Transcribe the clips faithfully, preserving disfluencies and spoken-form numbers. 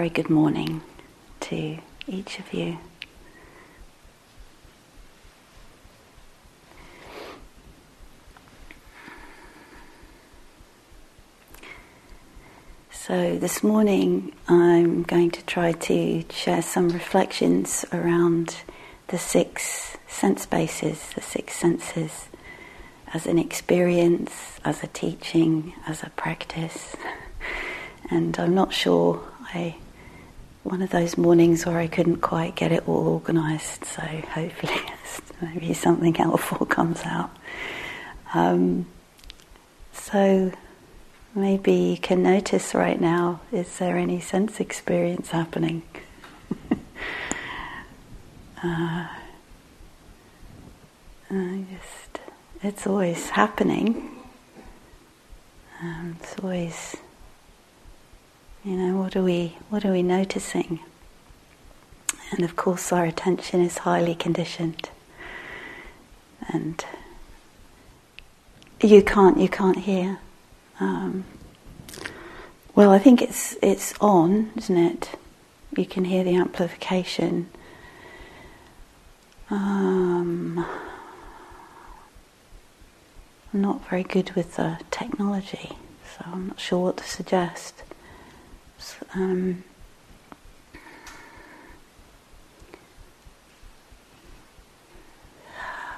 very good morning to each of you. So this morning I'm going to try to share some reflections around the six sense bases, the six senses, as an experience, as a teaching, as a practice. And I'm not sure, I one of those mornings where I couldn't quite get it all organised, so hopefully maybe something helpful comes out. Um, so maybe you can notice right now, is there any sense experience happening? uh, I just, it's always happening. Um, it's always... You know, what are we what are we noticing? And of course our attention is highly conditioned. And you can't you can't hear. Um, well I think it's it's on, isn't it? You can hear the amplification. Um, I'm not very good with the technology, so I'm not sure what to suggest. Um,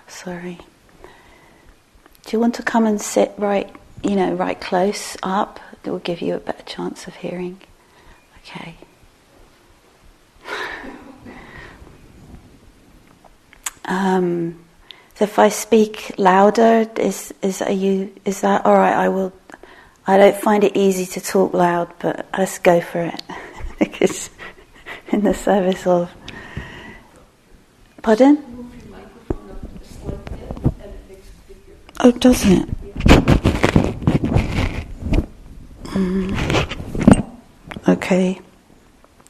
sorry. Do you want to come and sit right, you know, right close up? It will give you a better chance of hearing. Okay. um, so if I speak louder, is is are you is that all right? I will. I don't find it easy to talk loud, but let's go for it. Because in the service of... Pardon? Oh, doesn't it? Mm. Okay.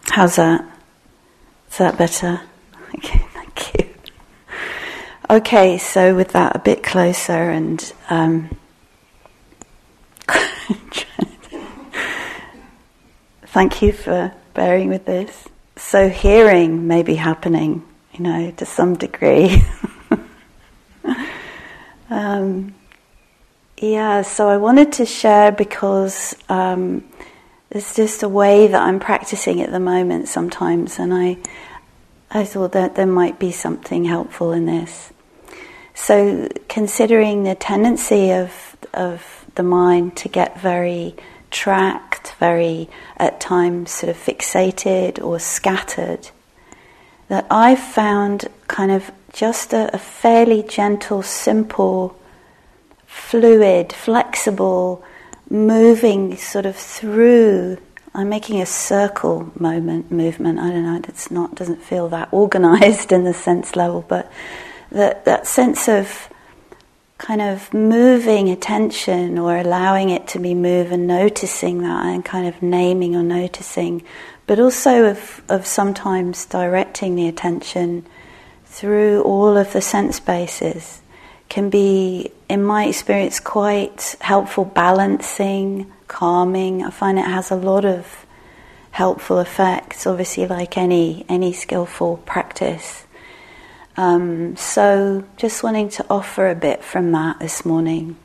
How's that? Is that better? Okay, thank you. Okay, so with that a bit closer and... Um, Thank you for bearing with this. So hearing may be happening, you know, to some degree. um, yeah, so I wanted to share because um, it's just a way that I'm practicing at the moment sometimes, and I, I thought that there might be something helpful in this. So considering the tendency of of the mind to get very tracked, very at times sort of fixated or scattered, that I've found kind of just a, a fairly gentle, simple, fluid, flexible, moving sort of through. I'm making a circle moment movement. I don't know, that's not doesn't feel that organized in the sense level, but that that sense of kind of moving attention, or allowing it to be moved and noticing that and kind of naming or noticing, but also of, of sometimes directing the attention through all of the sense bases can be, in my experience, quite helpful, balancing, calming. I find it has a lot of helpful effects, obviously like any, any skillful practice. Um, so just wanting to offer a bit from that this morning.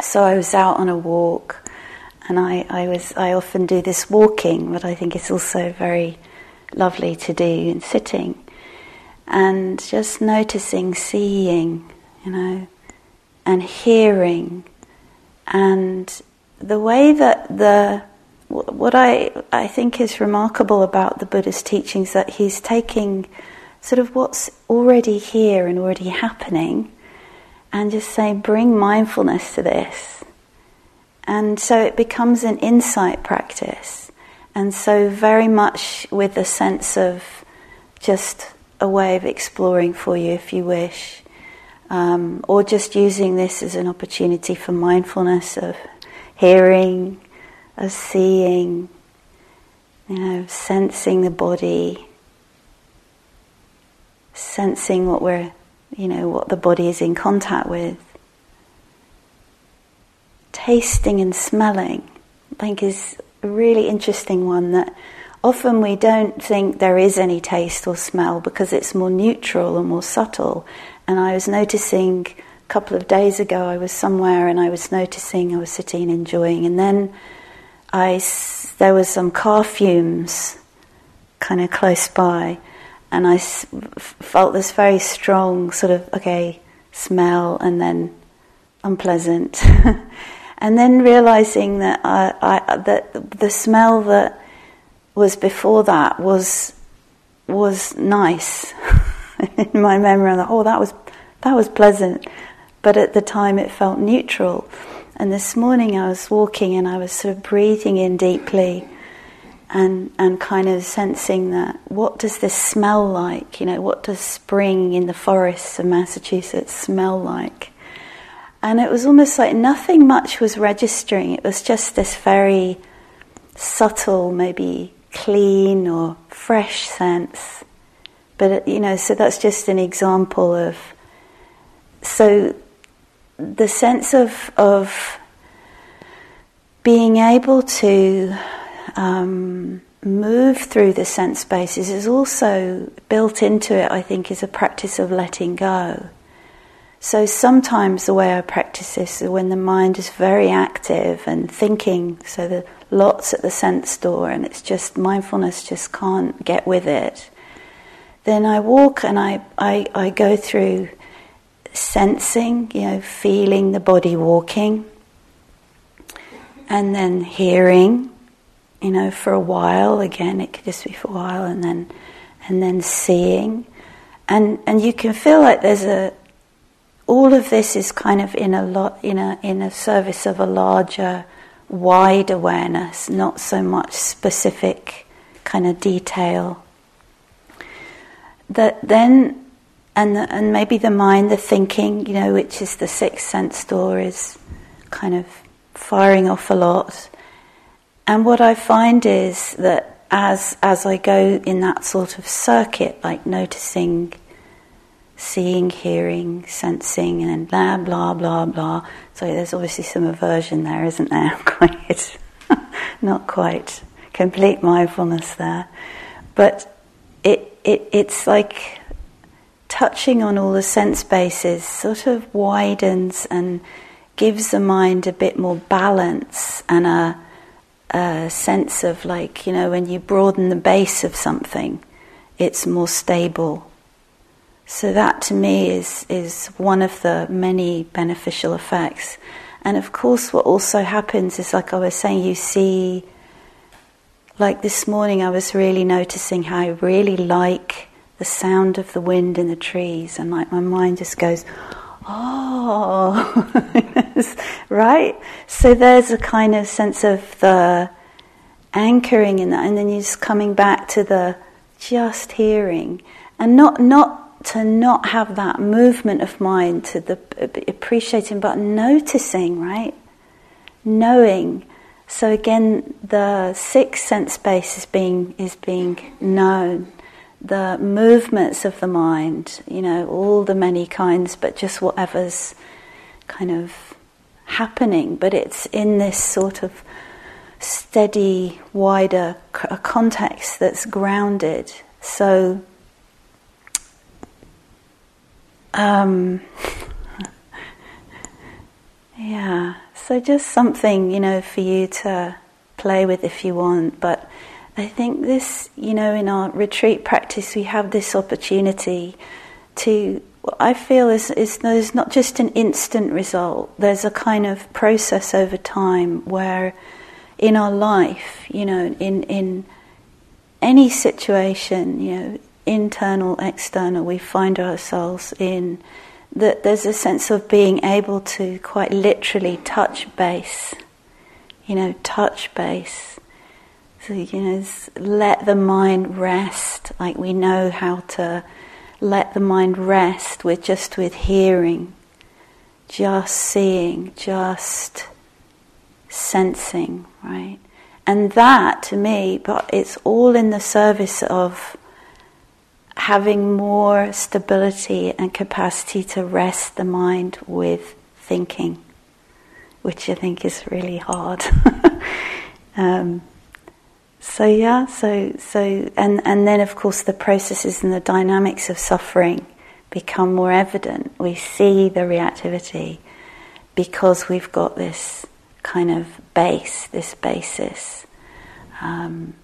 So I was out on a walk, and I, I was I often do this walking, but I think it's also very lovely to do in sitting, and just noticing, seeing, you know, and hearing, and the way that the what I I think is remarkable about the Buddha's teachings, that he's taking sort of what's already here and already happening, and just say, bring mindfulness to this. And so it becomes an insight practice. And so very much with a sense of just a way of exploring for you if you wish, um, or just using this as an opportunity for mindfulness of hearing, of seeing, you know, sensing the body, sensing what we're, you know, what the body is in contact with. Tasting and smelling, I think, is a really interesting one that often we don't think there is any taste or smell because it's more neutral and more subtle. And I was noticing a couple of days ago, I was somewhere and I was noticing, I was sitting enjoying, and then I, there was some car fumes kind of close by, and I s- felt this very strong sort of, okay, smell, and then unpleasant. And then realizing that I, I that the smell that was before that was was nice. In my memory, I'm like, oh, that was that was pleasant, but at the time it felt neutral. And this morning I was walking and I was sort of breathing in deeply, and and kind of sensing that, what does this smell like? You know, what does spring in the forests of Massachusetts smell like? And it was almost like nothing much was registering. It was just this very subtle, maybe clean or fresh sense. But, you know, so that's just an example of... So the sense of of being able to um, move through the sense spaces is also built into it, I think, is a practice of letting go. So sometimes the way I practice this is when the mind is very active and thinking, so the lots at the sense door, and it's just mindfulness just can't get with it. Then I walk and I, I, I go through sensing, you know, feeling the body walking, and then hearing, you know, for a while. Again, it could just be for a while, and then and then seeing. And and you can feel like there's a all of this is kind of in a lot in a in a service of a larger, wide awareness, not so much specific kind of detail. That then, and the, and maybe the mind, the thinking, you know, which is the sixth sense door, is kind of firing off a lot. And what I find is that as as I go in that sort of circuit, like noticing, seeing, hearing, sensing, and blah, blah, blah, blah. So there's obviously some aversion there, isn't there? Quite, not quite complete mindfulness there. But it, it it's like touching on all the sense bases sort of widens and gives the mind a bit more balance and a, a sense of, like, you know, when you broaden the base of something, it's more stable. So that to me is is one of the many beneficial effects. And of course what also happens is, like I was saying, you see, like this morning I was really noticing how I really like the sound of the wind in the trees, and like my mind just goes, oh, right? So there's a kind of sense of the anchoring in that, and then you're just coming back to the just hearing, and not not to not have that movement of mind to the appreciating, but noticing, right? Knowing. So again, the sixth sense space is being is being known. The movements of the mind, you know, all the many kinds, but just whatever's kind of happening. But it's in this sort of steady, wider context that's grounded. So. Um, yeah, so just something, you know, for you to play with if you want. But I think this, you know, in our retreat practice, we have this opportunity to, I feel, is, is there's not just an instant result. There's a kind of process over time where in our life, you know, in, in any situation, you know, internal, external, we find ourselves in, that there's a sense of being able to quite literally touch base, you know, touch base. So, you know, let the mind rest, like we know how to let the mind rest with just with hearing, just seeing, just sensing, right? And that, to me, but it's all in the service of having more stability and capacity to rest the mind with thinking, which I think is really hard. um, So yeah, so so, and and then of course the processes and the dynamics of suffering become more evident. We see the reactivity because we've got this kind of base, this basis. Um,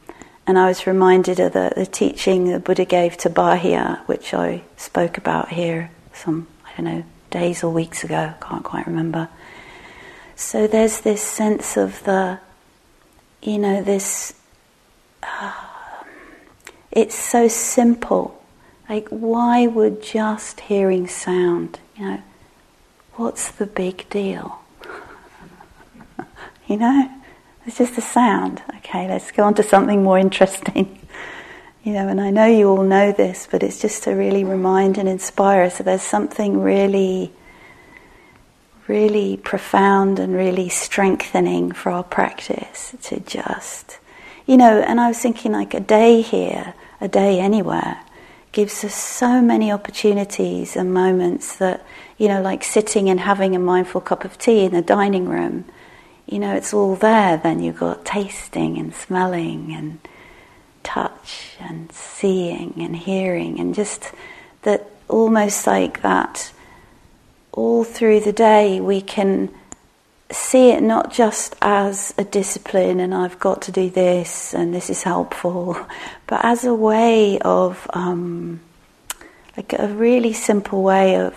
and I was reminded of the, the teaching the Buddha gave to Bahia, which I spoke about here some, I don't know, days or weeks ago, can't quite remember. So there's this sense of the, you know, this, uh, it's so simple. Like, why would just hearing sound, you know, what's the big deal? You know, it's just a sound. Okay, let's go on to something more interesting. You know, and I know you all know this, but it's just to really remind and inspire us that there's something really, really profound and really strengthening for our practice to just, you know, and I was thinking like a day here, a day anywhere, gives us so many opportunities and moments that, you know, like sitting and having a mindful cup of tea in the dining room, you know, it's all there. Then you've got tasting and smelling and touch and seeing and hearing, and just that almost like that all through the day we can see it not just as a discipline and I've got to do this and this is helpful, but as a way of um, like a really simple way of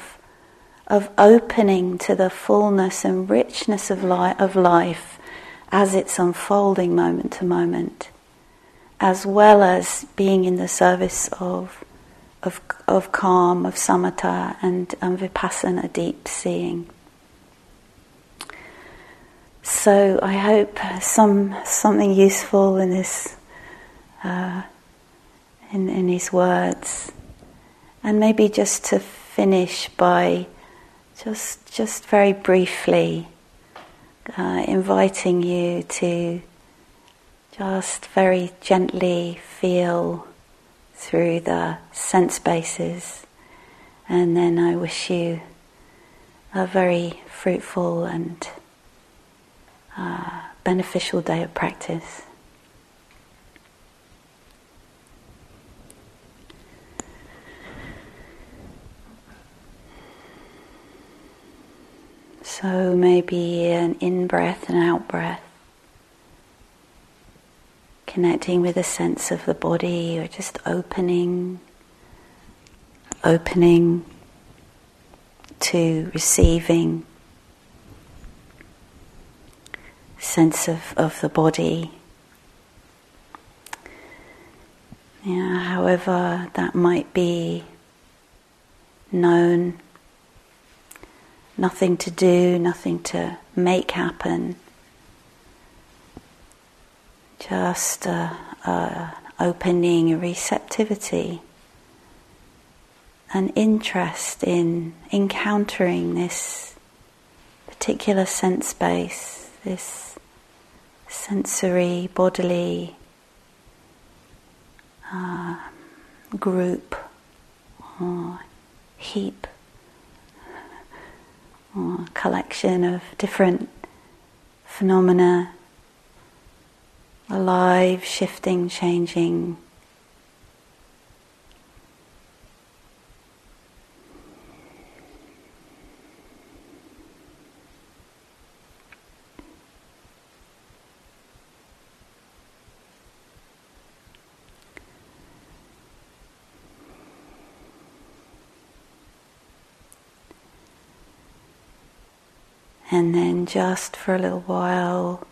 of opening to the fullness and richness of, li- of life as it's unfolding moment to moment, as well as being in the service of of, of calm, of samatha and um, vipassana, deep seeing. So I hope some something useful in this, uh, in in his words, and maybe just to finish by just just very briefly uh, inviting you to. Just very gently feel through the sense bases, and then I wish you a very fruitful and uh, beneficial day of practice. So maybe an in-breath and out-breath. Connecting with a sense of the body, or just opening, opening to receiving, sense of, of the body. Yeah, however that might be known, nothing to do, nothing to make happen. Just a, a opening, a receptivity, an interest in encountering this particular sense space, this sensory, bodily uh, group or heap or collection of different phenomena. Alive, shifting, changing. And then just for a little while,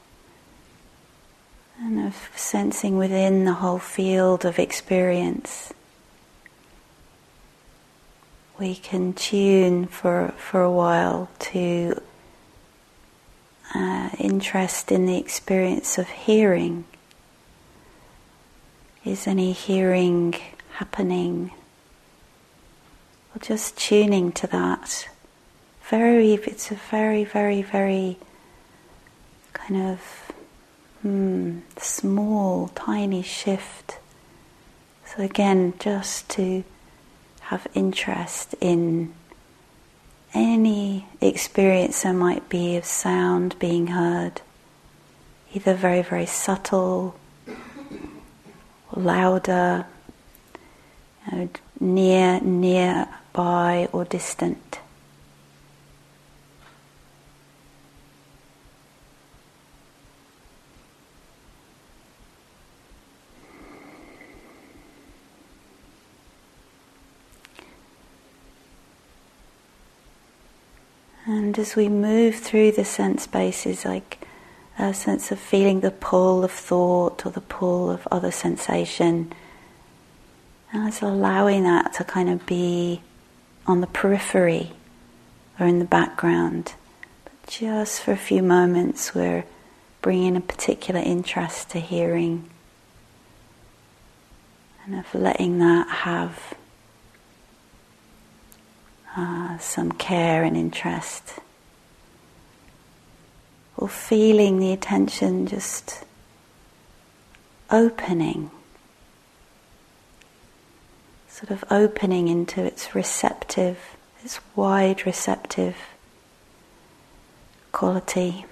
and of sensing within the whole field of experience, we can tune for, for a while to uh, interest in the experience of hearing. Is any hearing happening? Or just tuning to that. Very, it's a very, very, very kind of Hmm, small, tiny shift. So again, just to have interest in any experience there might be of sound being heard, either very, very subtle or louder, you know, near, nearby or distant. And as we move through the sense bases, like a sense of feeling the pull of thought or the pull of other sensation, and it's allowing that to kind of be on the periphery or in the background. But just for a few moments, we're bringing a particular interest to hearing and of letting that have Uh, some care and interest, or feeling the attention just opening, sort of opening into its receptive, its wide receptive quality.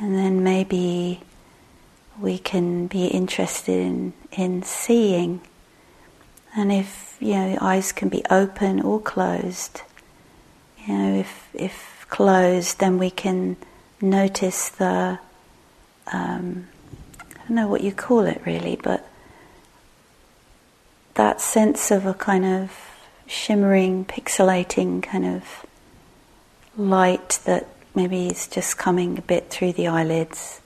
And then maybe we can be interested in, in seeing. And if, you know, eyes can be open or closed. You know, if if closed, then we can notice the, um, I don't know what you call it really, but that sense of a kind of shimmering, pixelating kind of light that maybe it's just coming a bit through the eyelids.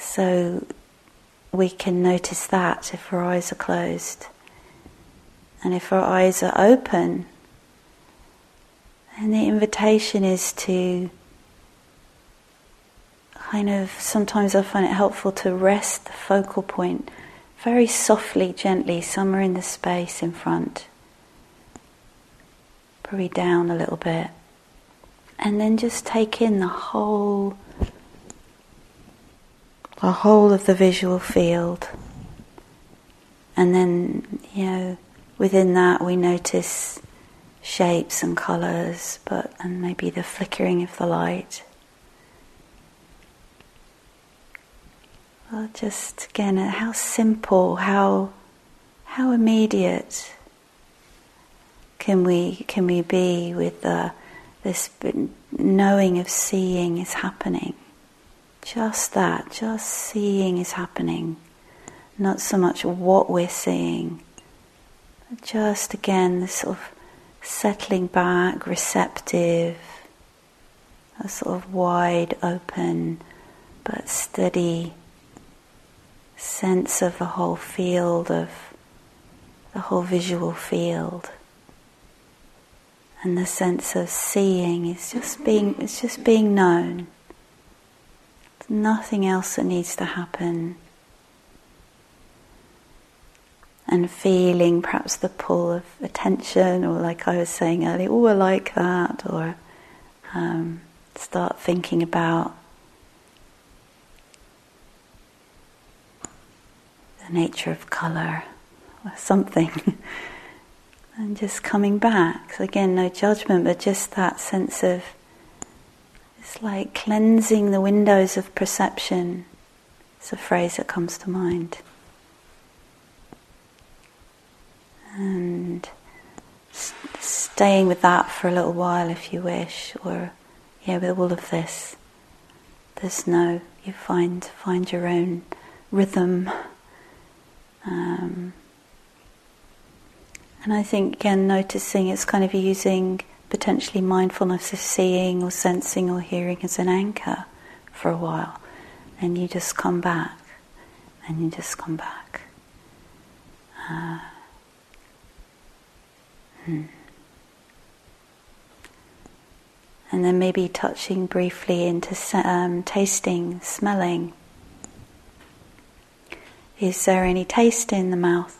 So we can notice that if our eyes are closed. And if our eyes are open, then the invitation is to kind of, sometimes I find it helpful to rest the focal point very softly, gently, somewhere in the space in front. Probably down a little bit. And then just take in the whole, the whole of the visual field. And then, you know, within that we notice shapes and colours, but and maybe the flickering of the light. Well, just again, how simple, how how immediate can we can we be with the this knowing of seeing is happening. Just that, just seeing is happening. Not so much what we're seeing. Just again, this sort of settling back, receptive, a sort of wide open but steady sense of the whole field, of the whole visual field. And the sense of seeing is just being, it's just being known. There's nothing else that needs to happen. And feeling perhaps the pull of attention, or like I was saying earlier, oh, I like that, or um, start thinking about the nature of colour, or something. And just coming back. So again, no judgment, but just that sense of, it's like cleansing the windows of perception. It's a phrase that comes to mind. And s- staying with that for a little while if you wish, or yeah, with all of this. There's no, you find, find your own rhythm. Um, And I think, again, noticing, it's kind of using potentially mindfulness of seeing or sensing or hearing as an anchor for a while. And you just come back, and you just come back. Uh, hmm. And then maybe touching briefly into um, tasting, smelling. Is there any taste in the mouth?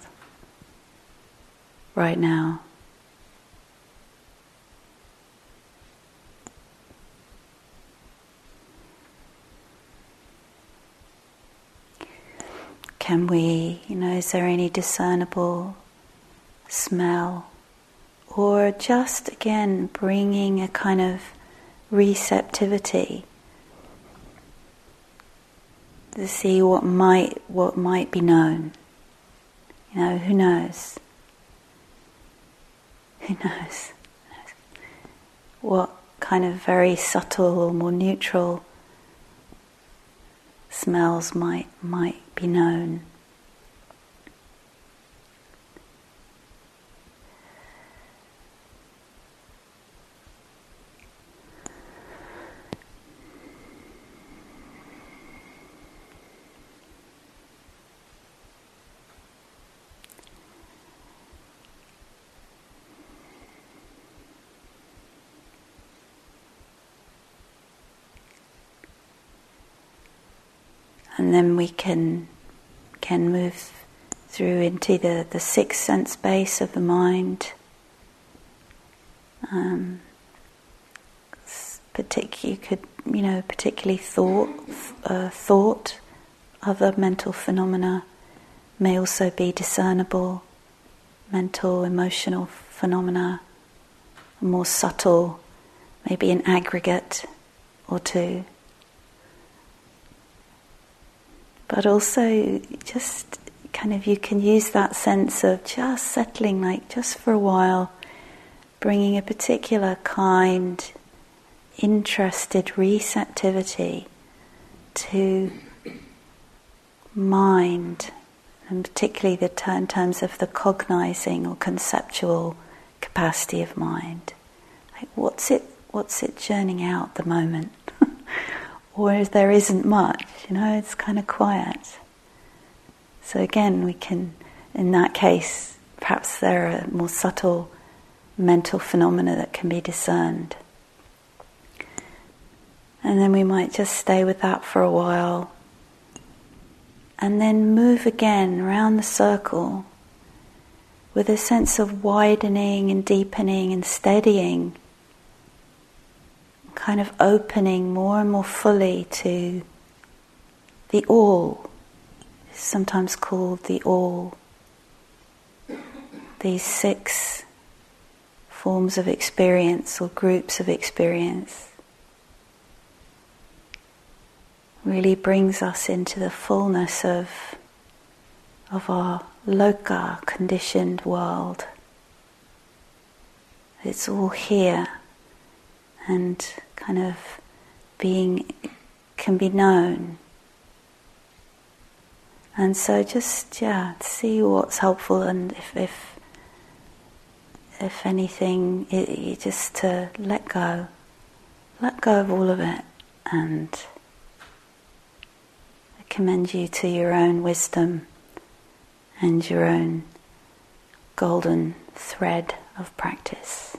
right now. Can we, you know, is there any discernible smell? Or just again bringing a kind of receptivity to see what might what might be known. You know, who knows? Who knows? What kind of very subtle or more neutral smells might might be known. And then we can can move through into the, the sixth sense base of the mind. Um, partic- you could, you know, particularly thought, uh, thought, other mental phenomena may also be discernible. Mental, emotional phenomena, more subtle, maybe an aggregate or two. But also, just kind of, you can use that sense of just settling, like just for a while, bringing a particular kind, interested receptivity to mind, and particularly the ter- in terms of the cognizing or conceptual capacity of mind. Like, what's it? What's it churning out at the moment? Or there isn't much, you know, it's kind of quiet. So again, we can, in that case, perhaps there are more subtle mental phenomena that can be discerned. And then we might just stay with that for a while. And then move again around the circle with a sense of widening and deepening and steadying, kind of opening more and more fully to the all, sometimes called the all. These six forms of experience or groups of experience really brings us into the fullness of of our loka, conditioned world. It's all here. And kind of being can be known. And so just yeah, see what's helpful, and if if, if anything, it, it just to let go, let go of all of it, and I commend you to your own wisdom and your own golden thread of practice.